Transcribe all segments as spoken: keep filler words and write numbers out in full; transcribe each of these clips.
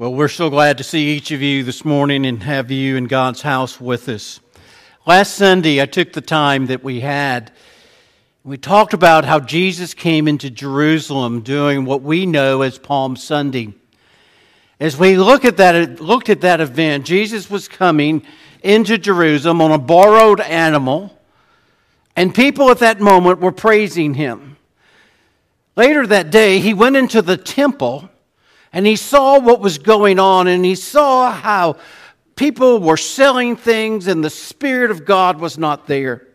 Well, we're so glad to see each of you this morning and have you in God's house with us. Last Sunday, I took the time that we had. We talked about how Jesus came into Jerusalem doing what we know as Palm Sunday. As we look at that, looked at that event, Jesus was coming into Jerusalem on a borrowed animal, and people at that moment were praising him. Later that day, he went into the temple, and he saw what was going on, and he saw how people were selling things, and the Spirit of God was not there.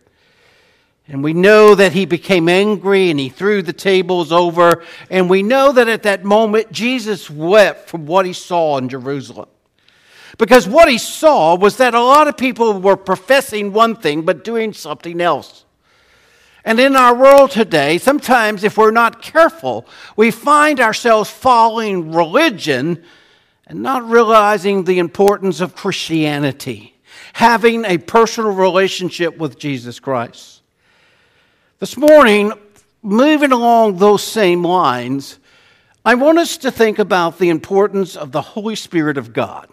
And we know that he became angry, and he threw the tables over. And we know that at that moment, Jesus wept from what he saw in Jerusalem. Because what he saw was that a lot of people were professing one thing, but doing something else. And in our world today, sometimes if we're not careful, we find ourselves following religion and not realizing the importance of Christianity, having a personal relationship with Jesus Christ. This morning, moving along those same lines, I want us to think about the importance of the Holy Spirit of God.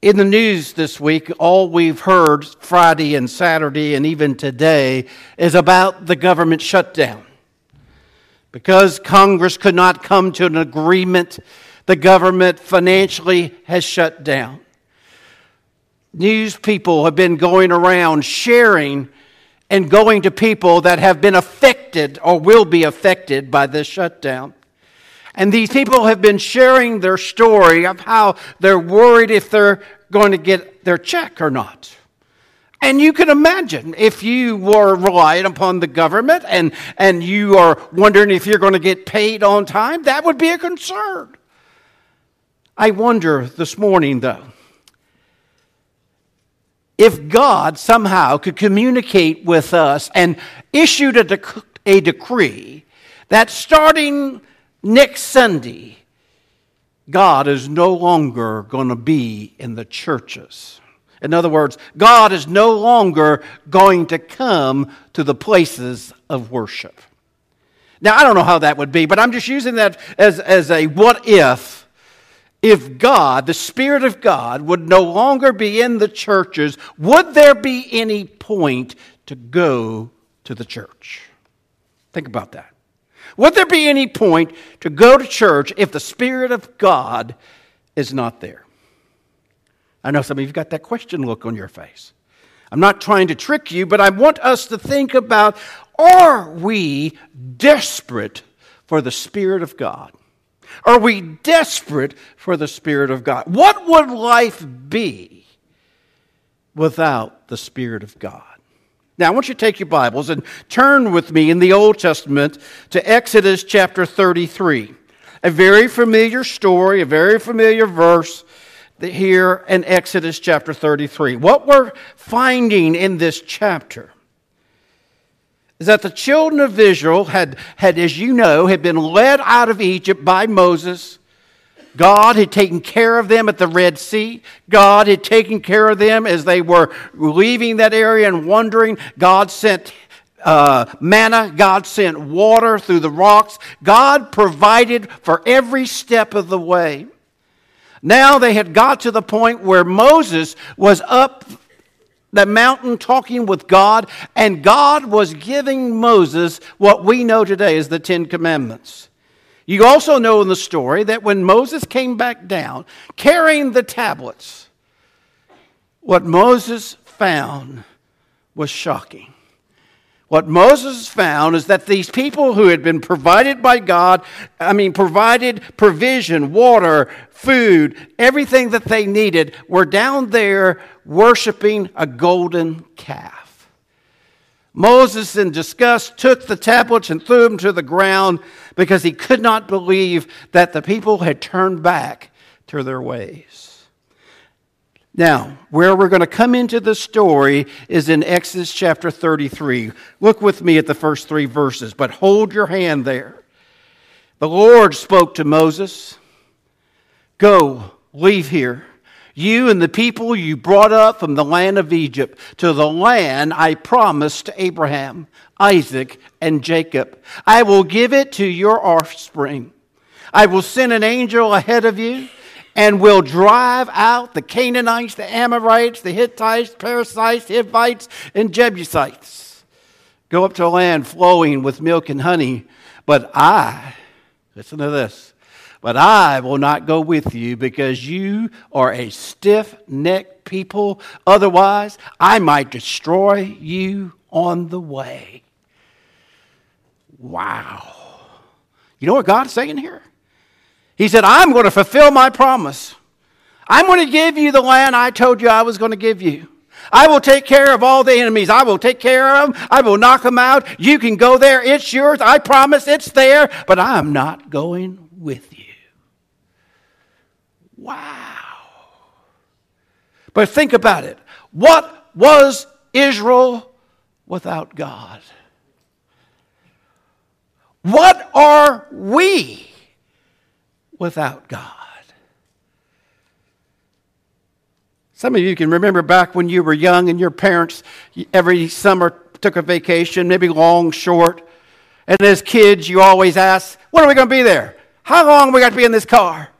In the news this week, all we've heard Friday and Saturday and even today is about the government shutdown. Because Congress could not come to an agreement, the government financially has shut down. News people have been going around sharing and going to people that have been affected or will be affected by this shutdown. And these people have been sharing their story of how they're worried if they're going to get their check or not. And you can imagine if you were relying upon the government and, and you are wondering if you're going to get paid on time, that would be a concern. I wonder this morning, though, if God somehow could communicate with us and issued a, dec- a decree that starting next Sunday, God is no longer going to be in the churches. In other words, God is no longer going to come to the places of worship. Now, I don't know how that would be, but I'm just using that as, as a what if. If God, the Spirit of God, would no longer be in the churches, would there be any point to go to the church? Think about that. Would there be any point to go to church if the Spirit of God is not there? I know some of you have got that question look on your face. I'm not trying to trick you, but I want us to think about, are we desperate for the Spirit of God? Are we desperate for the Spirit of God? What would life be without the Spirit of God? Now, I want you to take your Bibles and turn with me in the Old Testament to Exodus chapter thirty-three. A very familiar story, a very familiar verse here in Exodus chapter thirty-three. What we're finding in this chapter is that the children of Israel had, had, as you know, had been led out of Egypt by Moses. God had taken care of them at the Red Sea. God had taken care of them as they were leaving that area and wandering. God sent uh, manna. God sent water through the rocks. God provided for every step of the way. Now they had got to the point where Moses was up the mountain talking with God, and God was giving Moses what we know today as the Ten Commandments. You also know in the story that when Moses came back down, carrying the tablets, what Moses found was shocking. What Moses found is that these people who had been provided by God, I mean provided provision, water, food, everything that they needed, were down there worshiping a golden calf. Moses, in disgust, took the tablets and threw them to the ground because he could not believe that the people had turned back to their ways. Now, where we're going to come into the story is in Exodus chapter thirty-three. Look with me at the first three verses, but hold your hand there. The Lord spoke to Moses, "Go, leave here, you and the people you brought up from the land of Egypt, to the land I promised to Abraham, Isaac, and Jacob. I will give it to your offspring. I will send an angel ahead of you and will drive out the Canaanites, the Amorites, the Hittites, Perizzites, Hivites, and Jebusites. Go up to a land flowing with milk and honey, but I, listen to this, but I will not go with you because you are a stiff-necked people. Otherwise, I might destroy you on the way. Wow. You know what God's saying here? He said, I'm going to fulfill my promise. I'm going to give you the land I told you I was going to give you. I will take care of all the enemies. I will take care of them. I will knock them out. You can go there. It's yours. I promise it's there, but I'm not going with you. Wow. But think about it. What was Israel without God? What are we without God? Some of you can remember back when you were young and your parents every summer took a vacation, maybe long, short. And as kids, you always ask, when are we going to be there? How long are we going to be in this car?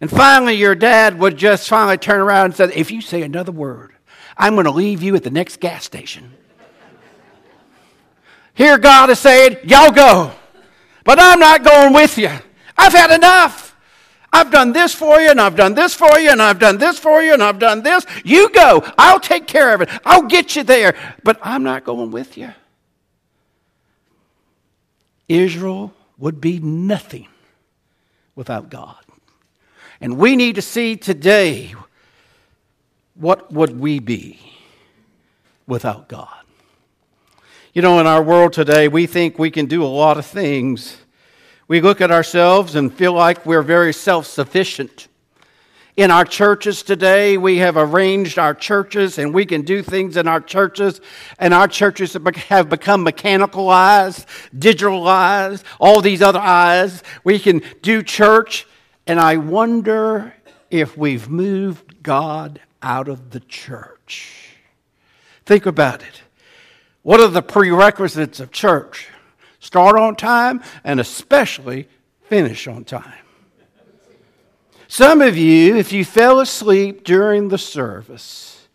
And finally, your dad would just finally turn around and say, if you say another word, I'm going to leave you at the next gas station. Here God is saying, y'all go. But I'm not going with you. I've had enough. I've done this for you, and I've done this for you, and I've done this for you, and I've done this. You go. I'll take care of it. I'll get you there. But I'm not going with you. Israel would be nothing without God. And we need to see today, what would we be without God? You know, in our world today, we think we can do a lot of things. We look at ourselves and feel like we're very self-sufficient. In our churches today, we have arranged our churches, and we can do things in our churches, and our churches have become mechanicalized, digitalized, all these other eyes. We can do church, and I wonder if we've moved God out of the church. Think about it. What are the prerequisites of church? Start on time and especially finish on time. Some of you, if you fell asleep during the service,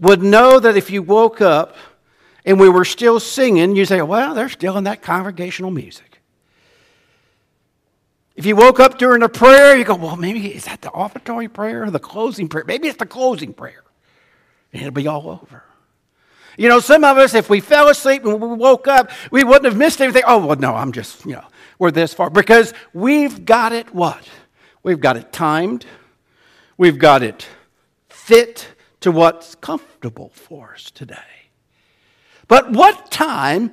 would know that if you woke up and we were still singing, you say, well, they're still in that congregational music. If you woke up during a prayer, you go, well, maybe is that the offertory prayer or the closing prayer? Maybe it's the closing prayer. And it'll be all over. You know, some of us, if we fell asleep and we woke up, we wouldn't have missed anything. Oh, well, no, I'm just, you know, we're this far. Because we've got it what? We've got it timed. We've got it fit to what's comfortable for us today. But what time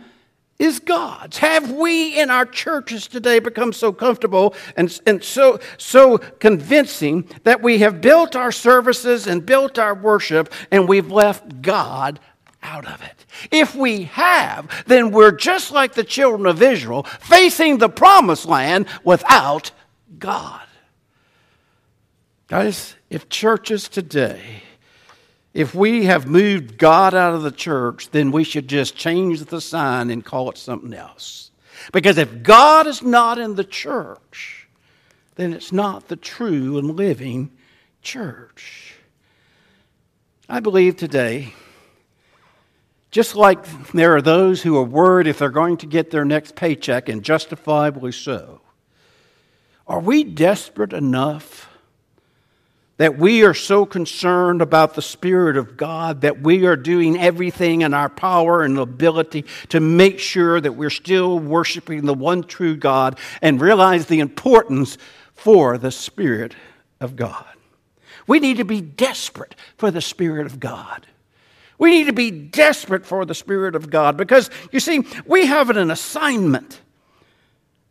is God's? Have we in our churches today become so comfortable and, and so, so convincing that we have built our services and built our worship and we've left God out of it? If we have, then we're just like the children of Israel, facing the promised land without God. Guys, if churches today, if we have moved God out of the church, then we should just change the sign and call it something else. Because if God is not in the church, then it's not the true and living church. I believe today, just like there are those who are worried if they're going to get their next paycheck, and justifiably so, are we desperate enough that we are so concerned about the Spirit of God that we are doing everything in our power and ability to make sure that we're still worshiping the one true God and realize the importance for the Spirit of God? We need to be desperate for the Spirit of God. We need to be desperate for the Spirit of God because, you see, we have an assignment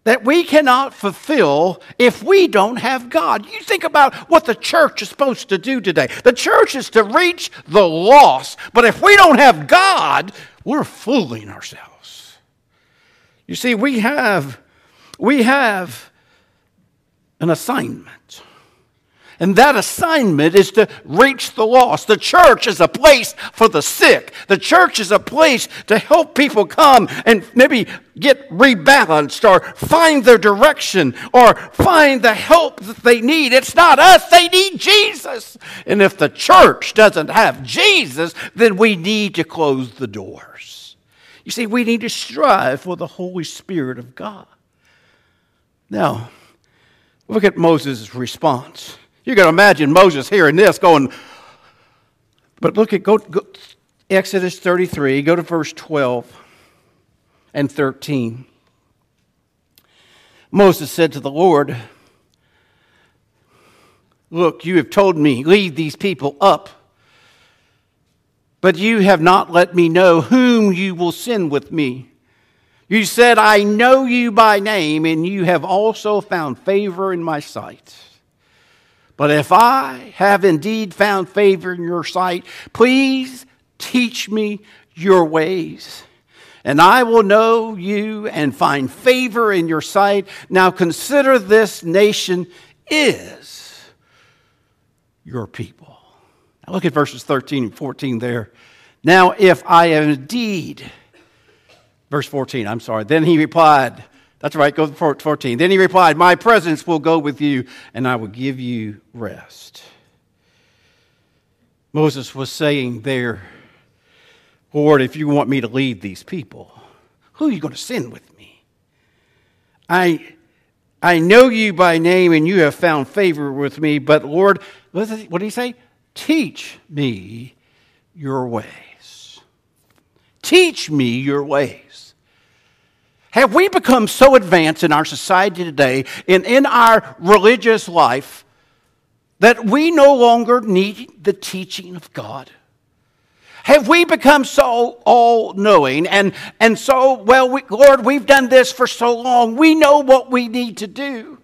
that we cannot fulfill if we don't have God. You think about what the church is supposed to do today. The church is to reach the lost, but if we don't have God, we're fooling ourselves. You see, we have, we have an assignment. And that assignment is to reach the lost. The church is a place for the sick. The church is a place to help people come and maybe get rebalanced or find their direction or find the help that they need. It's not us. They need Jesus. And if the church doesn't have Jesus, then we need to close the doors. You see, we need to strive for the Holy Spirit of God. Now, look at Moses' response. You can imagine Moses hearing this going, but look at go, go, Exodus thirty-three, go to verse twelve and thirteen. Moses said to the Lord, look, you have told me, lead these people up, but you have not let me know whom you will send with me. You said, I know you by name, and you have also found favor in my sight. But if I have indeed found favor in your sight, please teach me your ways, and I will know you and find favor in your sight. Now consider this nation is your people. Now look at verses thirteen and fourteen there. Now if I am indeed, verse fourteen, I'm sorry, then he replied, That's right, go to fourteen. Then he replied, my presence will go with you, and I will give you rest. Moses was saying there, Lord, if you want me to lead these people, who are you going to send with me? I, I know you by name, and you have found favor with me, but Lord, what did he say? Teach me your ways. Teach me your ways. Have we become so advanced in our society today and in our religious life that we no longer need the teaching of God? Have we become so all-knowing and, and so, well, we, Lord, we've done this for so long. We know what we need to do.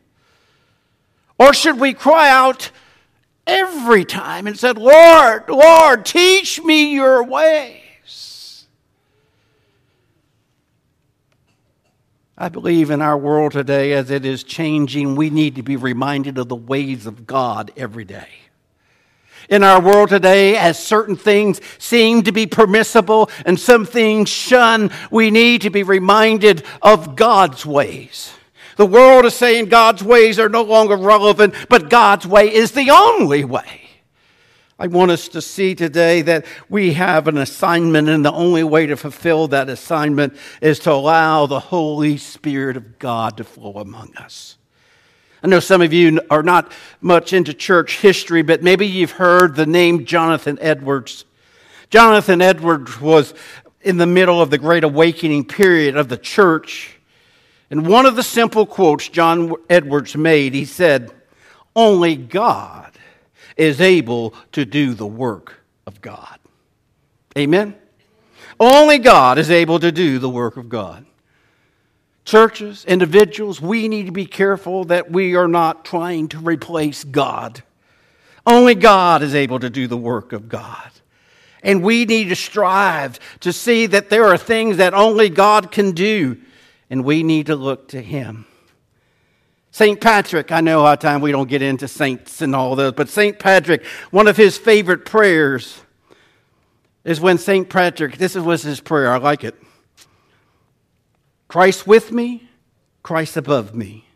Or should we cry out every time and say, Lord, Lord, teach me your way? I believe in our world today, as it is changing, we need to be reminded of the ways of God every day. In our world today, as certain things seem to be permissible and some things shun, we need to be reminded of God's ways. The world is saying God's ways are no longer relevant, but God's way is the only way. I want us to see today that we have an assignment, and the only way to fulfill that assignment is to allow the Holy Spirit of God to flow among us. I know some of you are not much into church history, but maybe you've heard the name Jonathan Edwards. Jonathan Edwards was in the middle of the Great Awakening period of the church, and one of the simple quotes John Edwards made, he said, "Only God is able to do the work of God." Amen? Only God is able to do the work of God. Churches, individuals, we need to be careful that we are not trying to replace God. Only God is able to do the work of God. And we need to strive to see that there are things that only God can do, and we need to look to Him. Saint Patrick, I know how time we don't get into saints and all those, but Saint Patrick, one of his favorite prayers is when Saint Patrick, this was his prayer, I like it. Christ with me, Christ above me.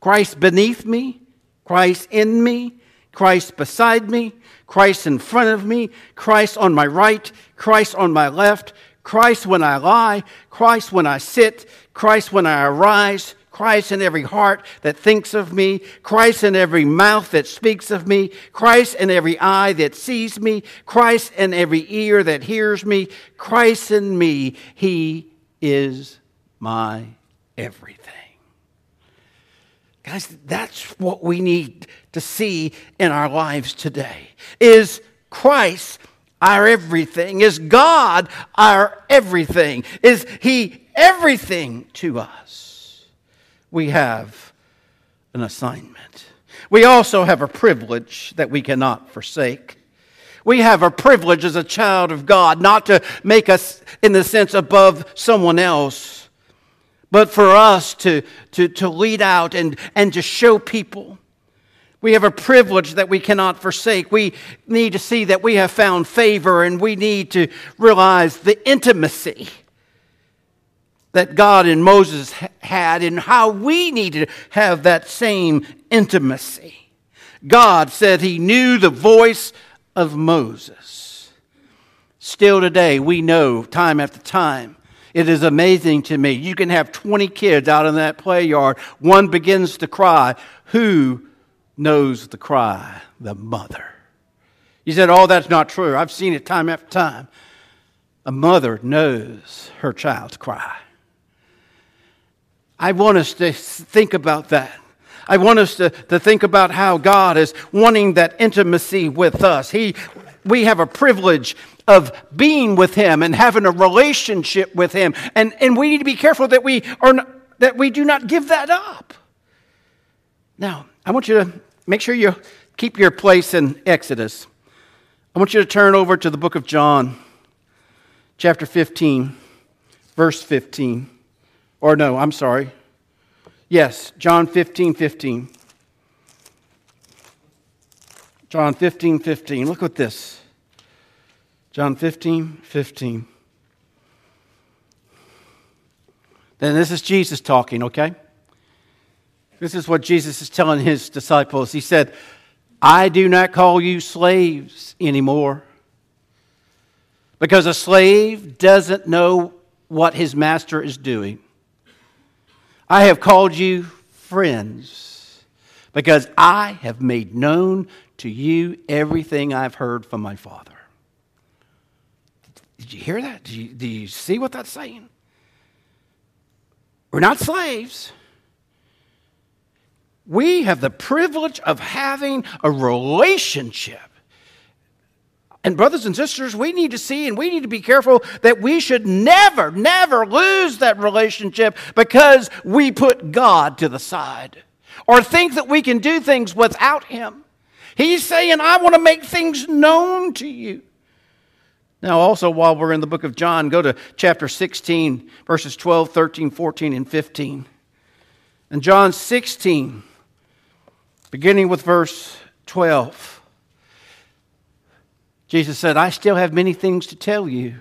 Christ beneath me, Christ in me, Christ beside me, Christ in front of me, Christ on my right, Christ on my left, Christ when I lie, Christ when I sit, Christ when I arise, Christ in every heart that thinks of me, Christ in every mouth that speaks of me, Christ in every eye that sees me, Christ in every ear that hears me, Christ in me, He is my everything. Guys, that's what we need to see in our lives today. Is Christ our everything? Is God our everything? Is He everything to us? We have an assignment. We also have a privilege that we cannot forsake. We have a privilege as a child of God, not to make us, in the sense, above someone else, but for us to, to, to lead out and, and to show people We have a privilege that we cannot forsake. We need to see that we have found favor, and we need to realize the intimacy that God and Moses had and how we need to have that same intimacy. God said he knew the voice of Moses. Still today, we know time after time. It is amazing to me. You can have twenty kids out in that play yard. One begins to cry. Who knows the cry? The mother. You said, oh, that's not true. I've seen it time after time. A mother knows her child's cry. I want us to think about that. I want us to, to think about how God is wanting that intimacy with us. He, we have a privilege of being with Him and having a relationship with Him. And, and we need to be careful that we are not, that we do not give that up. Now, I want you to make sure you keep your place in Exodus. I want you to turn over to the book of John, chapter fifteen, verse fifteen. Or no, I'm sorry. Yes, John fifteen, fifteen. John fifteen, fifteen. Look at this. John fifteen, fifteen. Then this is Jesus talking, okay? This is what Jesus is telling his disciples. He said, I do not call you slaves anymore, because a slave doesn't know what his master is doing. I have called you friends, because I have made known to you everything I've heard from my Father. Did you hear that? Do you, do you see what that's saying? We're not slaves. We have the privilege of having a relationship. And brothers and sisters, we need to see and we need to be careful that we should never, never lose that relationship because we put God to the side or think that we can do things without Him. He's saying, I want to make things known to you. Now also, while we're in the book of John, go to chapter sixteen, verses twelve, thirteen, fourteen, and fifteen. And John sixteen, beginning with verse twelve. Jesus said, I still have many things to tell you,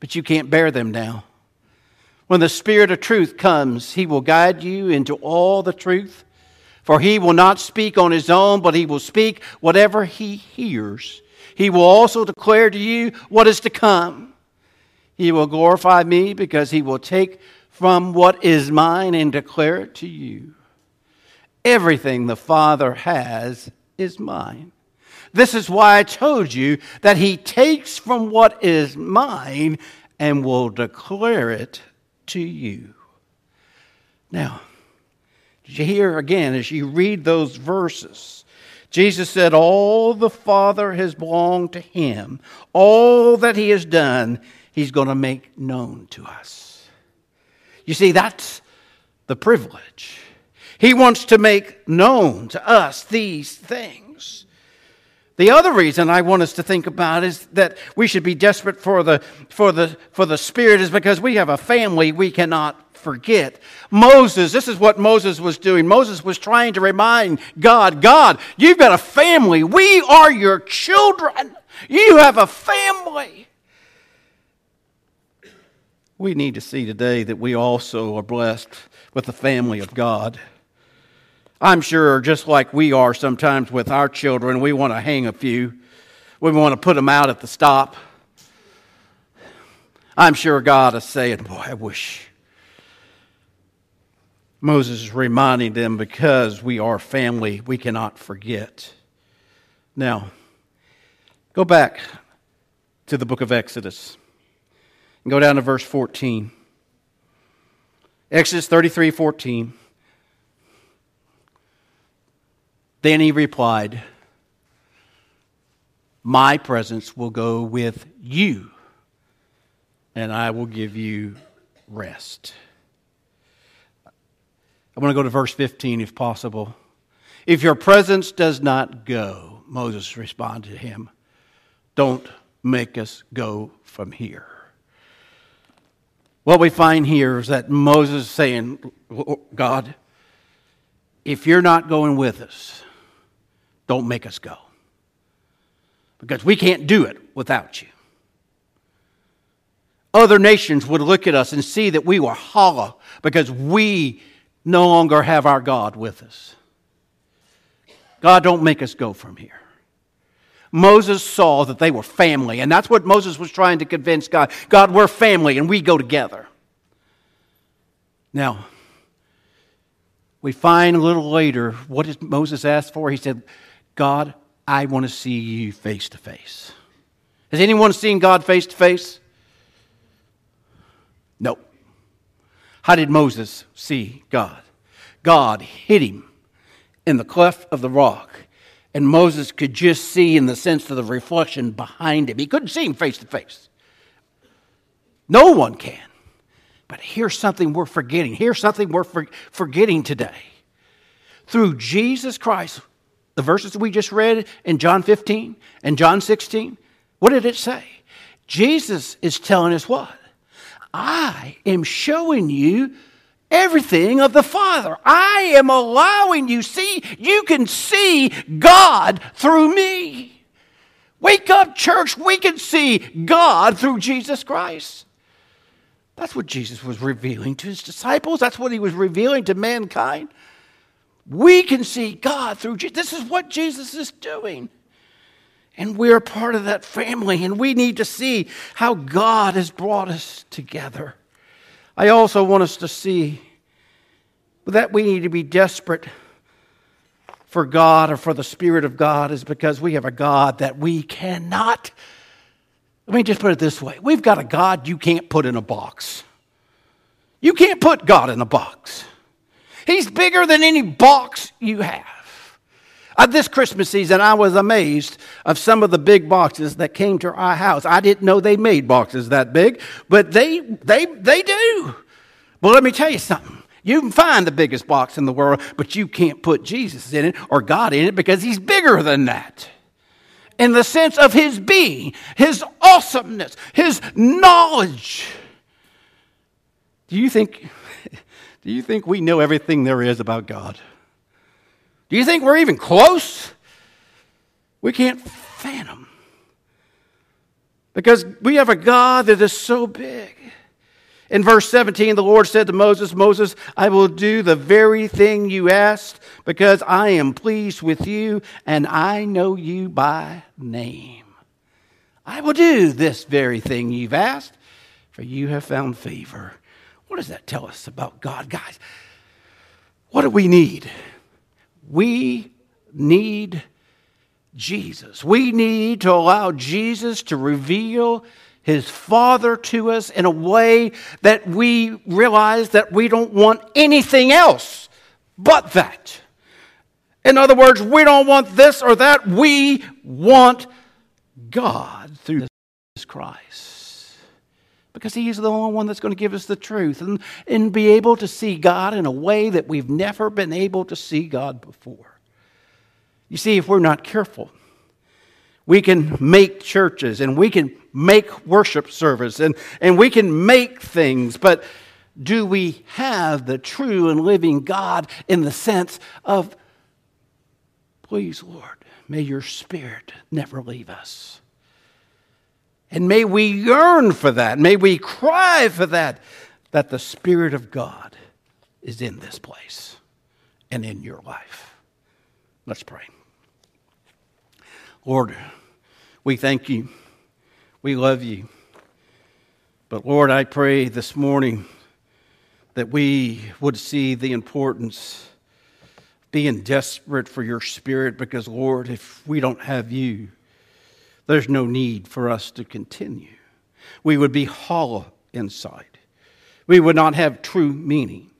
but you can't bear them now. When the Spirit of truth comes, He will guide you into all the truth. For He will not speak on His own, but He will speak whatever He hears. He will also declare to you what is to come. He will glorify me because He will take from what is mine and declare it to you. Everything the Father has is mine. This is why I told you that He takes from what is mine and will declare it to you. Now, did you hear again as you read those verses? Jesus said, all the Father has belonged to Him. All that He has done, He's going to make known to us. You see, that's the privilege. He wants to make known to us these things. The other reason I want us to think about is that we should be desperate for the for the for the Spirit is because we have a family we cannot forget. Moses, this is what Moses was doing. Moses was trying to remind God, God, you've got a family. We are your children. You have a family. We need to see today that we also are blessed with the family of God. I'm sure just like we are sometimes with our children, we want to hang a few. We want to put them out at the stop. I'm sure God is saying, boy, I wish. Moses is reminding them because we are family, we cannot forget. Now, go back to the book of Exodus and go down to verse fourteen. Exodus thirty-three, fourteen. Then he replied, my presence will go with you, and I will give you rest. I want to go to verse fifteen if possible. If your presence does not go, Moses responded to him, don't make us go from here. What we find here is that Moses is saying, God, if you're not going with us, Don't make us go. Because we can't do it without you. Other nations would look at us and see that we were hollow because we no longer have our God with us. God, don't make us go from here. Moses saw that they were family, and that's what Moses was trying to convince God. God, we're family, and we go together. Now, we find a little later, what did Moses ask for? He said, God, I want to see you face to face. Has anyone seen God face to face? No. How did Moses see God? God hid him in the cleft of the rock, and Moses could just see in the sense of the reflection behind him. He couldn't see him face to face. No one can. But here's something we're forgetting. Here's something we're for- forgetting today. Through Jesus Christ, the verses we just read in John fifteen and John sixteen, what did it say? Jesus is telling us what? I am showing you everything of the Father. I am allowing you, see, you can see God through me. Wake up, church, we can see God through Jesus Christ. That's what Jesus was revealing to his disciples. That's what he was revealing to mankind. We can see God through Jesus. This is what Jesus is doing. And we're part of that family, and we need to see how God has brought us together. I also want us to see that we need to be desperate for God or for the Spirit of God is because we have a God that we cannot. Let me just put it this way. We've got a God you can't put in a box. You can't put God in a box. He's bigger than any box you have. Uh, this Christmas season, I was amazed of some of the big boxes that came to our house. I didn't know they made boxes that big, but they they they do. Well, let me tell you something. You can find the biggest box in the world, but you can't put Jesus in it or God in it because he's bigger than that. In the sense of his being, his awesomeness, his knowledge. Do you think, do you think we know everything there is about God? Do you think we're even close? We can't fathom. Because we have a God that is so big. In verse seventeen, the Lord said to Moses, Moses, I will do the very thing you asked because I am pleased with you and I know you by name. I will do this very thing you've asked, for you have found favor. What does that tell us about God? Guys, what do we need? We need Jesus. We need to allow Jesus to reveal his Father to us in a way that we realize that we don't want anything else but that. In other words, we don't want this or that. We want God through Jesus Christ. Because he is the only one that's going to give us the truth and, and be able to see God in a way that we've never been able to see God before. You see, if we're not careful, we can make churches and we can make worship service and, and we can make things, but do we have the true and living God in the sense of, please, Lord, may your Spirit never leave us. And may we yearn for that. May we cry for that, that the Spirit of God is in this place and in your life. Let's pray. Lord, we thank you. We love you. But Lord, I pray this morning that we would see the importance of being desperate for your Spirit because, Lord, if we don't have you, there's no need for us to continue. We would be hollow inside. We would not have true meaning.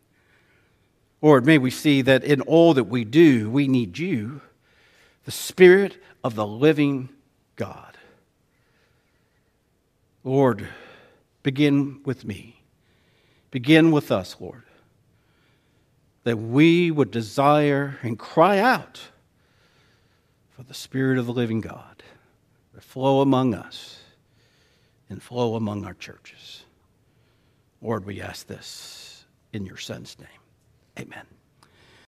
Lord, may we see that in all that we do, we need you, the Spirit of the living God. Lord, begin with me. Begin with us, Lord, that we would desire and cry out for the Spirit of the living God to flow among us and flow among our churches. Lord, we ask this in your Son's name. Amen.